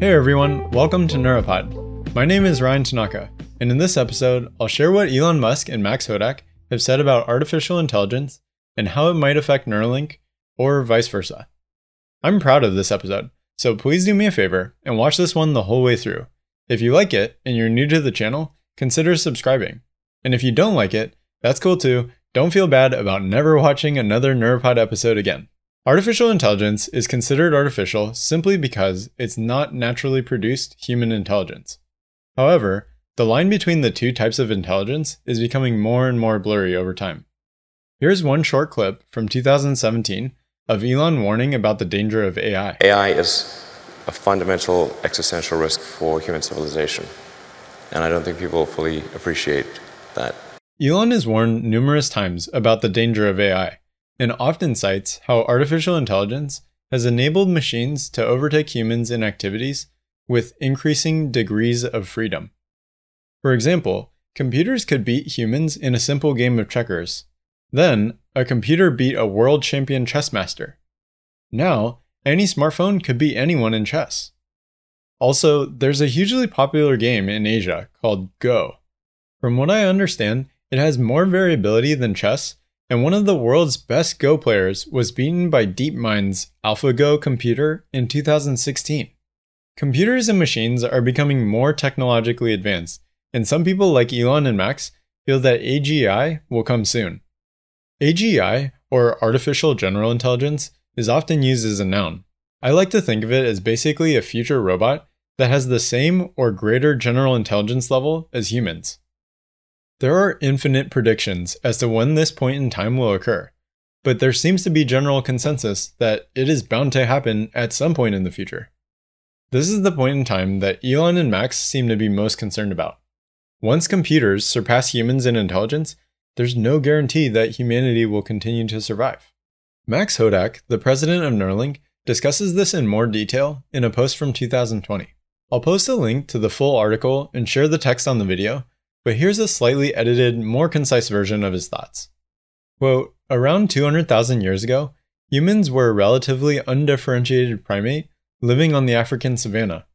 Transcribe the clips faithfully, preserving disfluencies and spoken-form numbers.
Hey everyone, welcome to Neuropod. My name is Ryan Tanaka, and in this episode, I'll share what Elon Musk and Max Hodak have said about artificial intelligence and how it might affect Neuralink, or vice versa. I'm proud of this episode, so please do me a favor and watch this one the whole way through. If you like it and you're new to the channel, consider subscribing. And if you don't like it, that's cool too. Don't feel bad about never watching another Neuropod episode again. Artificial intelligence is considered artificial simply because it's not naturally produced human intelligence. However, the line between the two types of intelligence is becoming more and more blurry over time. Here's one short clip from two thousand seventeen of Elon warning about the danger of A I. A I is a fundamental existential risk for human civilization, and I don't think people fully appreciate that. Elon has warned numerous times about the danger of A I, and often cites how artificial intelligence has enabled machines to overtake humans in activities with increasing degrees of freedom. For example, computers could beat humans in a simple game of checkers. Then, a computer beat a world champion chess master. Now, any smartphone could beat anyone in chess. Also, there's a hugely popular game in Asia called Go. From what I understand, it has more variability than chess, and one of the world's best Go players was beaten by DeepMind's AlphaGo computer in two thousand sixteen. Computers and machines are becoming more technologically advanced, and some people like Elon and Max feel that A G I will come soon. A G I, or Artificial General Intelligence, is often used as a noun. I like to think of it as basically a future robot that has the same or greater general intelligence level as humans. There are infinite predictions as to when this point in time will occur, but there seems to be general consensus that it is bound to happen at some point in the future. This is the point in time that Elon and Max seem to be most concerned about. Once computers surpass humans in intelligence, there's no guarantee that humanity will continue to survive. Max Hodak, the president of Neuralink, discusses this in more detail in a post from two thousand twenty. I'll post a link to the full article and share the text on the video, but here's a slightly edited, more concise version of his thoughts. Quote, around two hundred thousand years ago, humans were a relatively undifferentiated primate living on the African savanna.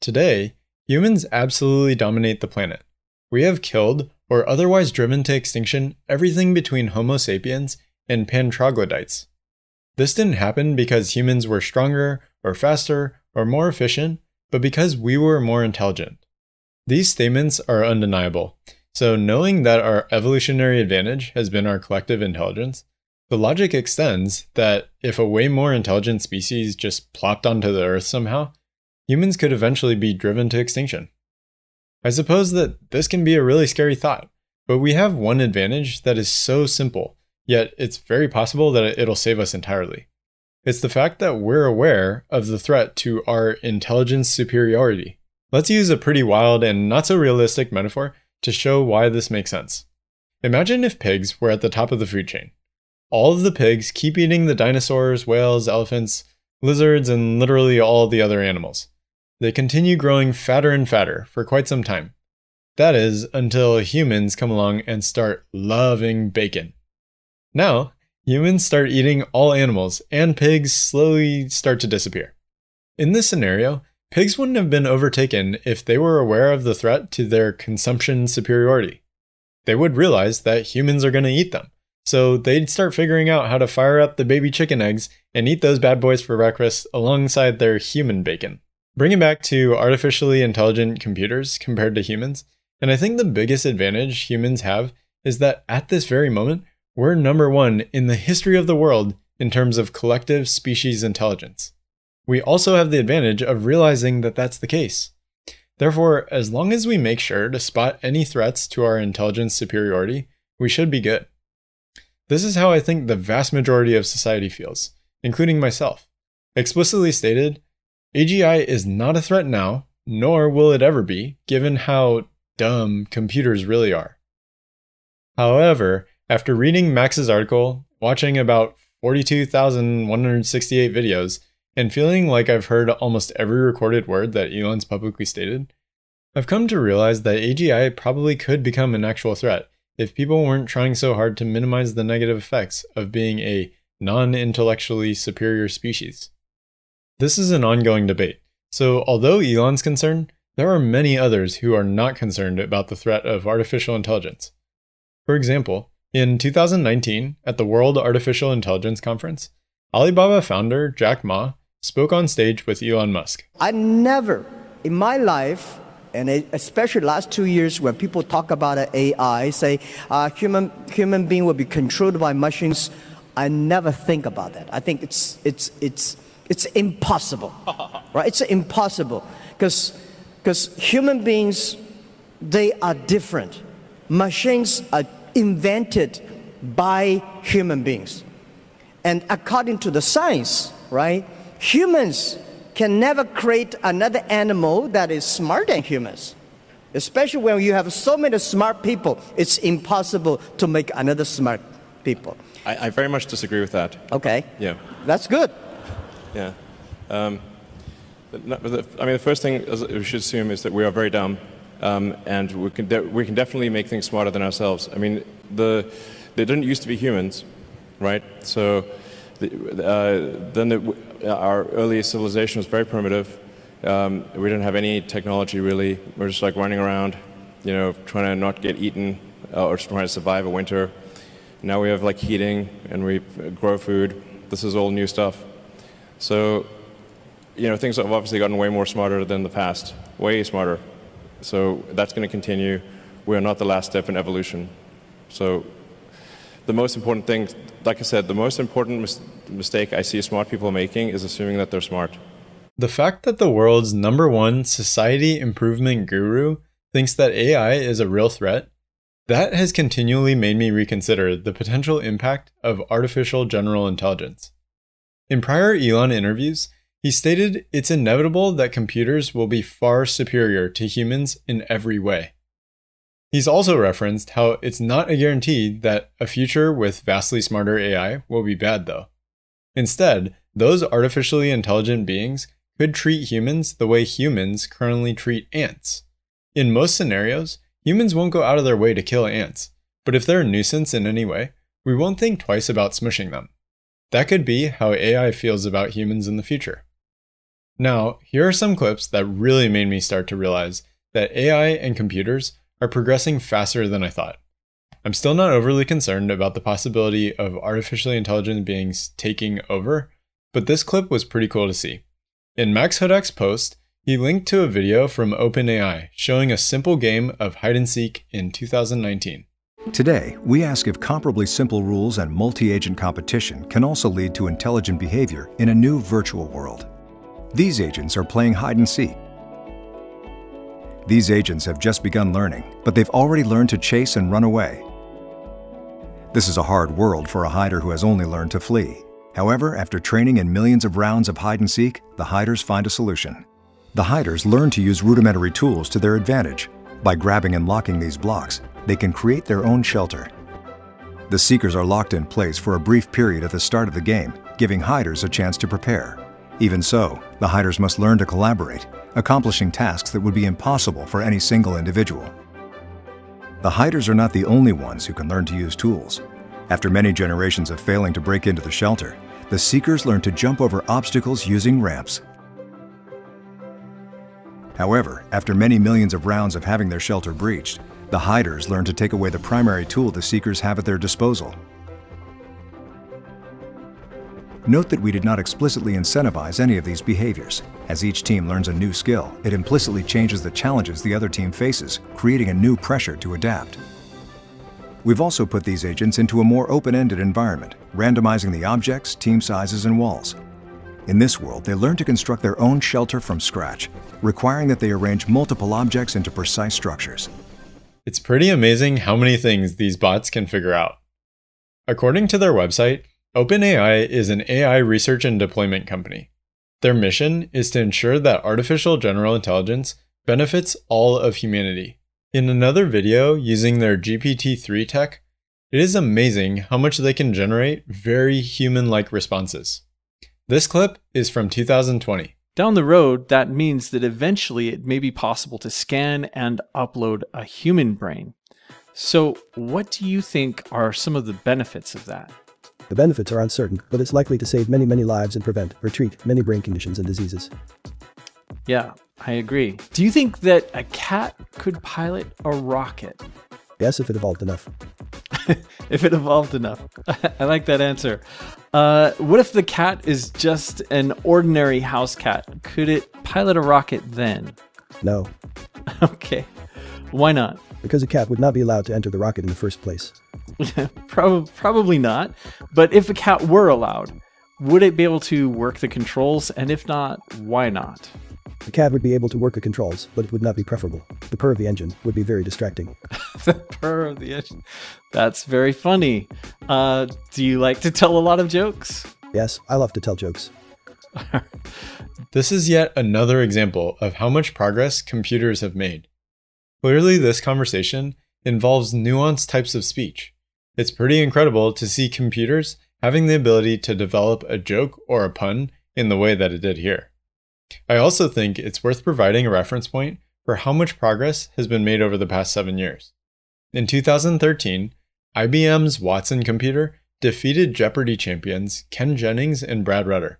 Today, humans absolutely dominate the planet. We have killed or otherwise driven to extinction everything between Homo sapiens and Pan troglodytes. This didn't happen because humans were stronger or faster or more efficient, but because we were more intelligent. These statements are undeniable, so knowing that our evolutionary advantage has been our collective intelligence, the logic extends that if a way more intelligent species just plopped onto the Earth somehow, humans could eventually be driven to extinction. I suppose that this can be a really scary thought, but we have one advantage that is so simple, yet it's very possible that it'll save us entirely. It's the fact that we're aware of the threat to our intelligence superiority. Let's use a pretty wild and not so realistic metaphor to show why this makes sense. Imagine if pigs were at the top of the food chain. All of the pigs keep eating the dinosaurs, whales, elephants, lizards, and literally all the other animals. They continue growing fatter and fatter for quite some time. That is, until humans come along and start loving bacon. Now, humans start eating all animals, and pigs slowly start to disappear. In this scenario, pigs wouldn't have been overtaken if they were aware of the threat to their consumption superiority. They would realize that humans are going to eat them, so they'd start figuring out how to fire up the baby chicken eggs and eat those bad boys for breakfast alongside their human bacon. Bring it back to artificially intelligent computers compared to humans, and I think the biggest advantage humans have is that at this very moment, we're number one in the history of the world in terms of collective species intelligence. We also have the advantage of realizing that that's the case. Therefore, as long as we make sure to spot any threats to our intelligence superiority, we should be good. This is how I think the vast majority of society feels, including myself. Explicitly stated, A G I is not a threat now, nor will it ever be, given how dumb computers really are. However, after reading Max's article, watching about forty-two thousand one hundred sixty-eight videos, and feeling like I've heard almost every recorded word that Elon's publicly stated, I've come to realize that A G I probably could become an actual threat if people weren't trying so hard to minimize the negative effects of being a non-intellectually superior species. This is an ongoing debate, So although Elon's concerned, there are many others who are not concerned about the threat of artificial intelligence. For example, in two thousand nineteen, at the World Artificial Intelligence Conference, Alibaba founder Jack Ma spoke on stage with Elon Musk. I never in my life, and especially last two years when people talk about A I, say uh, human human being will be controlled by machines, I never think about that. I think it's it's it's it's impossible, right? It's impossible because because human beings, they are different. Machines are invented by human beings. And according to the science, right, humans can never create another animal that is smarter than humans. Especially when you have so many smart people, it's impossible to make another smart people. I, I very much disagree with that. Okay. Yeah. That's good. Yeah. Um, but the, I mean, the first thing we should assume is that we are very dumb. Um, and we can de- we can definitely make things smarter than ourselves. I mean, the they didn't used to be humans, right? So the, uh, then the, our early civilization was very primitive. Um, we didn't have any technology really. We're just like running around, you know, trying to not get eaten uh, or just trying to survive a winter. Now we have like heating and we grow food. This is all new stuff. So, you know, things have obviously gotten way more smarter than the past, way smarter. So that's going to continue. We are not the last step in evolution. So the most important thing, like I said, the most important mis- mistake I see smart people making is assuming that they're smart. The fact that the world's number one society improvement guru thinks that A I is a real threat, that has continually made me reconsider the potential impact of artificial general intelligence. In prior Elon interviews, he stated it's inevitable that computers will be far superior to humans in every way. He's also referenced how it's not a guarantee that a future with vastly smarter A I will be bad though. Instead, those artificially intelligent beings could treat humans the way humans currently treat ants. In most scenarios, humans won't go out of their way to kill ants, but if they're a nuisance in any way, we won't think twice about smushing them. That could be how A I feels about humans in the future. Now, here are some clips that really made me start to realize that A I and computers are progressing faster than I thought. I'm still not overly concerned about the possibility of artificially intelligent beings taking over, but this clip was pretty cool to see. In Max Hodak's post, he linked to a video from OpenAI showing a simple game of hide and seek in two thousand nineteen. Today, we ask if comparably simple rules and multi-agent competition can also lead to intelligent behavior in a new virtual world. These agents are playing hide and seek. These agents have just begun learning, but they've already learned to chase and run away. This is a hard world for a hider who has only learned to flee. However, after training in millions of rounds of hide and seek, the hiders find a solution. The hiders learn to use rudimentary tools to their advantage. By grabbing and locking these blocks, they can create their own shelter. The seekers are locked in place for a brief period at the start of the game, giving hiders a chance to prepare. Even so, the hiders must learn to collaborate, accomplishing tasks that would be impossible for any single individual. The hiders are not the only ones who can learn to use tools. After many generations of failing to break into the shelter, the seekers learn to jump over obstacles using ramps. However, after many millions of rounds of having their shelter breached, the hiders learn to take away the primary tool the seekers have at their disposal. Note that we did not explicitly incentivize any of these behaviors. As each team learns a new skill, it implicitly changes the challenges the other team faces, creating a new pressure to adapt. We've also put these agents into a more open-ended environment, randomizing the objects, team sizes, and walls. In this world, they learn to construct their own shelter from scratch, requiring that they arrange multiple objects into precise structures. It's pretty amazing how many things these bots can figure out. According to their website, OpenAI is an A I research and deployment company. Their mission is to ensure that artificial general intelligence benefits all of humanity. In another video using their G P T three tech, it is amazing how much they can generate very human-like responses. This clip is from two thousand twenty. Down the road, that means that eventually it may be possible to scan and upload a human brain. So what do you think are some of the benefits of that? The benefits are uncertain, but it's likely to save many, many lives and prevent or treat many brain conditions and diseases. Yeah, I agree. Do you think that a cat could pilot a rocket? Yes, if it evolved enough. If it evolved enough. I like that answer. Uh, what if the cat is just an ordinary house cat? Could it pilot a rocket then? No. Okay. Why not? Because a cat would not be allowed to enter the rocket in the first place. Probably, probably not. But if a cat were allowed, would it be able to work the controls? And if not, why not? The cat would be able to work the controls, but it would not be preferable. The purr of the engine would be very distracting. The purr of the engine. That's very funny. Uh, do you like to tell a lot of jokes? Yes, I love to tell jokes. This is yet another example of how much progress computers have made. Clearly, this conversation involves nuanced types of speech. It's pretty incredible to see computers having the ability to develop a joke or a pun in the way that it did here. I also think it's worth providing a reference point for how much progress has been made over the past seven years. In two thousand thirteen, I B M's Watson computer defeated Jeopardy champions Ken Jennings and Brad Rutter.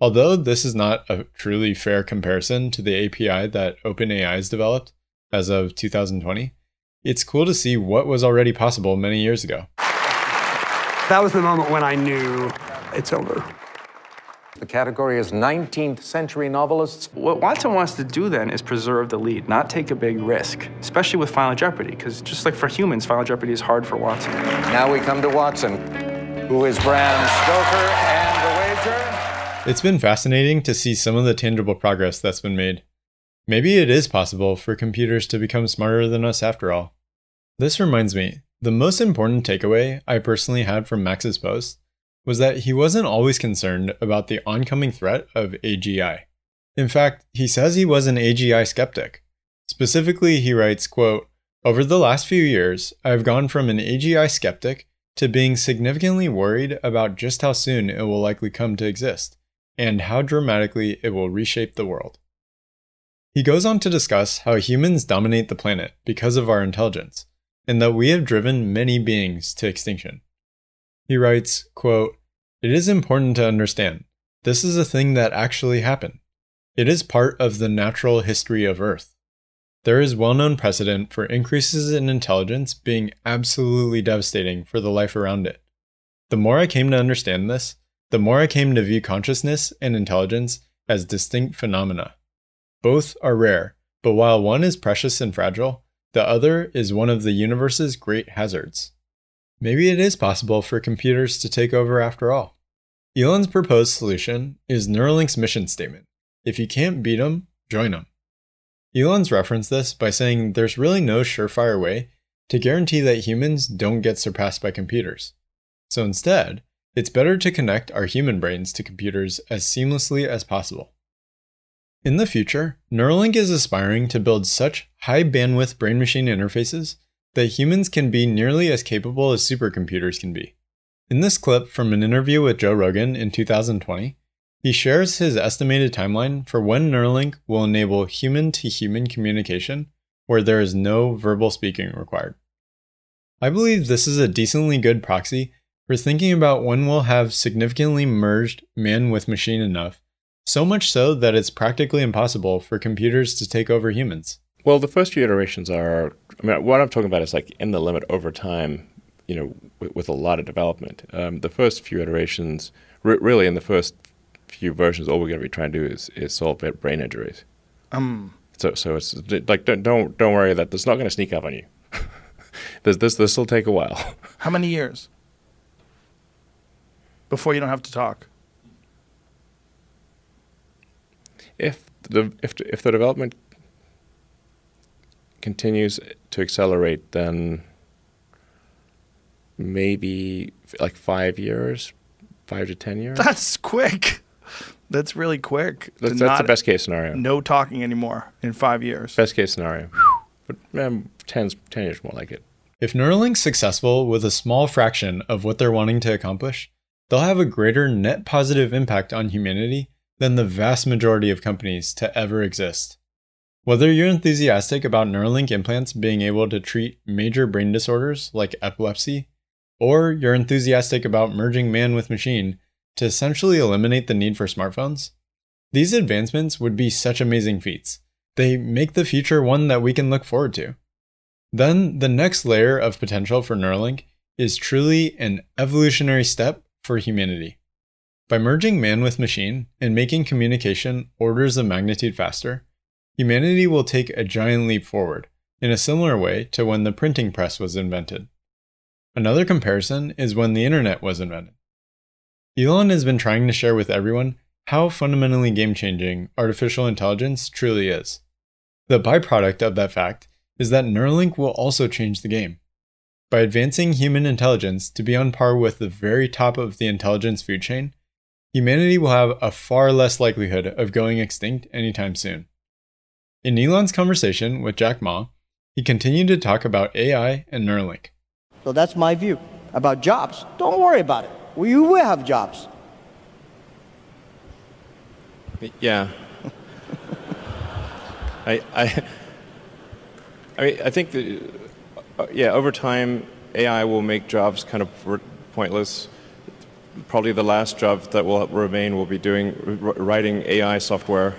Although this is not a truly fair comparison to the A P I that OpenAI has developed as of two thousand twenty, it's cool to see what was already possible many years ago. That was the moment when I knew it's over. The category is nineteenth century novelists. What Watson wants to do then is preserve the lead, not take a big risk, especially with Final Jeopardy, because just like for humans, Final Jeopardy is hard for Watson. Now we come to Watson, who is Bram Stoker and the wager. It's been fascinating to see some of the tangible progress that's been made. Maybe it is possible for computers to become smarter than us after all. This reminds me, the most important takeaway I personally had from Max's post was that he wasn't always concerned about the oncoming threat of A G I. In fact, he says he was an A G I skeptic. Specifically, he writes, quote, "Over the last few years, I've gone from an A G I skeptic to being significantly worried about just how soon it will likely come to exist, and how dramatically it will reshape the world." He goes on to discuss how humans dominate the planet because of our intelligence, and that we have driven many beings to extinction. He writes, quote, "It is important to understand, this is a thing that actually happened. It is part of the natural history of Earth. There is well-known precedent for increases in intelligence being absolutely devastating for the life around it. The more I came to understand this, the more I came to view consciousness and intelligence as distinct phenomena. Both are rare, but while one is precious and fragile, the other is one of the universe's great hazards. Maybe it is possible for computers to take over after all." Elon's proposed solution is Neuralink's mission statement: if you can't beat them, join them. Elon's referenced this by saying there's really no surefire way to guarantee that humans don't get surpassed by computers. So instead, it's better to connect our human brains to computers as seamlessly as possible. In the future, Neuralink is aspiring to build such high bandwidth brain-machine interfaces that humans can be nearly as capable as supercomputers can be. In this clip from an interview with Joe Rogan in two thousand twenty, he shares his estimated timeline for when Neuralink will enable human-to-human communication where there is no verbal speaking required. I believe this is a decently good proxy for thinking about when we'll have significantly merged man with machine enough, so much so that it's practically impossible for computers to take over humans. Well, the first few iterations are, I mean, what I'm talking about is like in the limit over time, you know, w- with a lot of development. Um, the first few iterations, r- really in the first few versions, all we're going to be trying to do is, is solve brain injuries. Um. So, so it's like, don't don't, don't worry that it's not going to sneak up on you. this this this will take a while. How many years before you don't have to talk? If the if if the development continues to accelerate, then maybe like five years, five to ten years. That's quick. That's really quick. That's, that's the best case scenario. No talking anymore in five years. Best case scenario. But um, ten's, ten years more like it. If Neuralink's successful with a small fraction of what they're wanting to accomplish, they'll have a greater net positive impact on humanity than the vast majority of companies to ever exist. Whether you're enthusiastic about Neuralink implants being able to treat major brain disorders like epilepsy, or you're enthusiastic about merging man with machine to essentially eliminate the need for smartphones, These advancements would be such amazing feats. They make the future one that we can look forward to. Then the next layer of potential for Neuralink is truly an evolutionary step for humanity. By merging man with machine and making communication orders of magnitude faster, humanity will take a giant leap forward in a similar way to when the printing press was invented. Another comparison is when the internet was invented. Elon has been trying to share with everyone how fundamentally game-changing artificial intelligence truly is. The byproduct of that fact is that Neuralink will also change the game. By advancing human intelligence to be on par with the very top of the intelligence food chain, humanity will have a far less likelihood of going extinct anytime soon. In Elon's conversation with Jack Ma, he continued to talk about A I and Neuralink. So that's my view about jobs. Don't worry about it. We will have jobs. Yeah. I, I, I, mean, I think that, yeah, over time, A I will make jobs kind of pointless. Probably the last job that will remain will be doing writing A I software,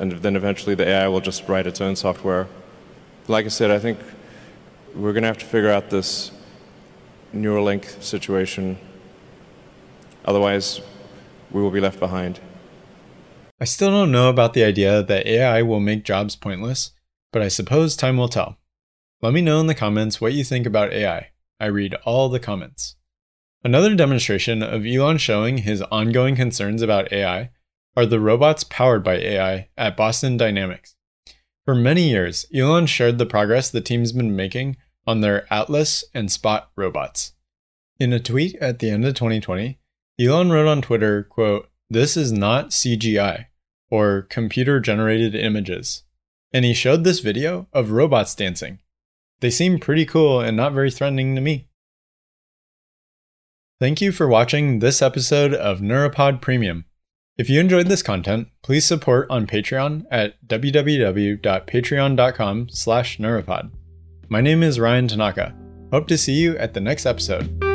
and then eventually the A I will just write its own software. Like I said, I think we're going to have to figure out this Neuralink situation. Otherwise, we will be left behind. I still don't know about the idea that A I will make jobs pointless, but I suppose time will tell. Let me know in the comments what you think about A I. I read all the comments. Another demonstration of Elon showing his ongoing concerns about A I are the robots powered by A I at Boston Dynamics. For many years, Elon shared the progress the team's been making on their Atlas and Spot robots. In a tweet at the end of twenty twenty, Elon wrote on Twitter, quote, "This is not C G I, or computer-generated images." And he showed this video of robots dancing. They seem pretty cool and not very threatening to me. Thank you for watching this episode of Neuropod Premium. If you enjoyed this content, please support on Patreon at w w w dot patreon dot com slash neuropod. My name is Ryan Tanaka. Hope to see you at the next episode.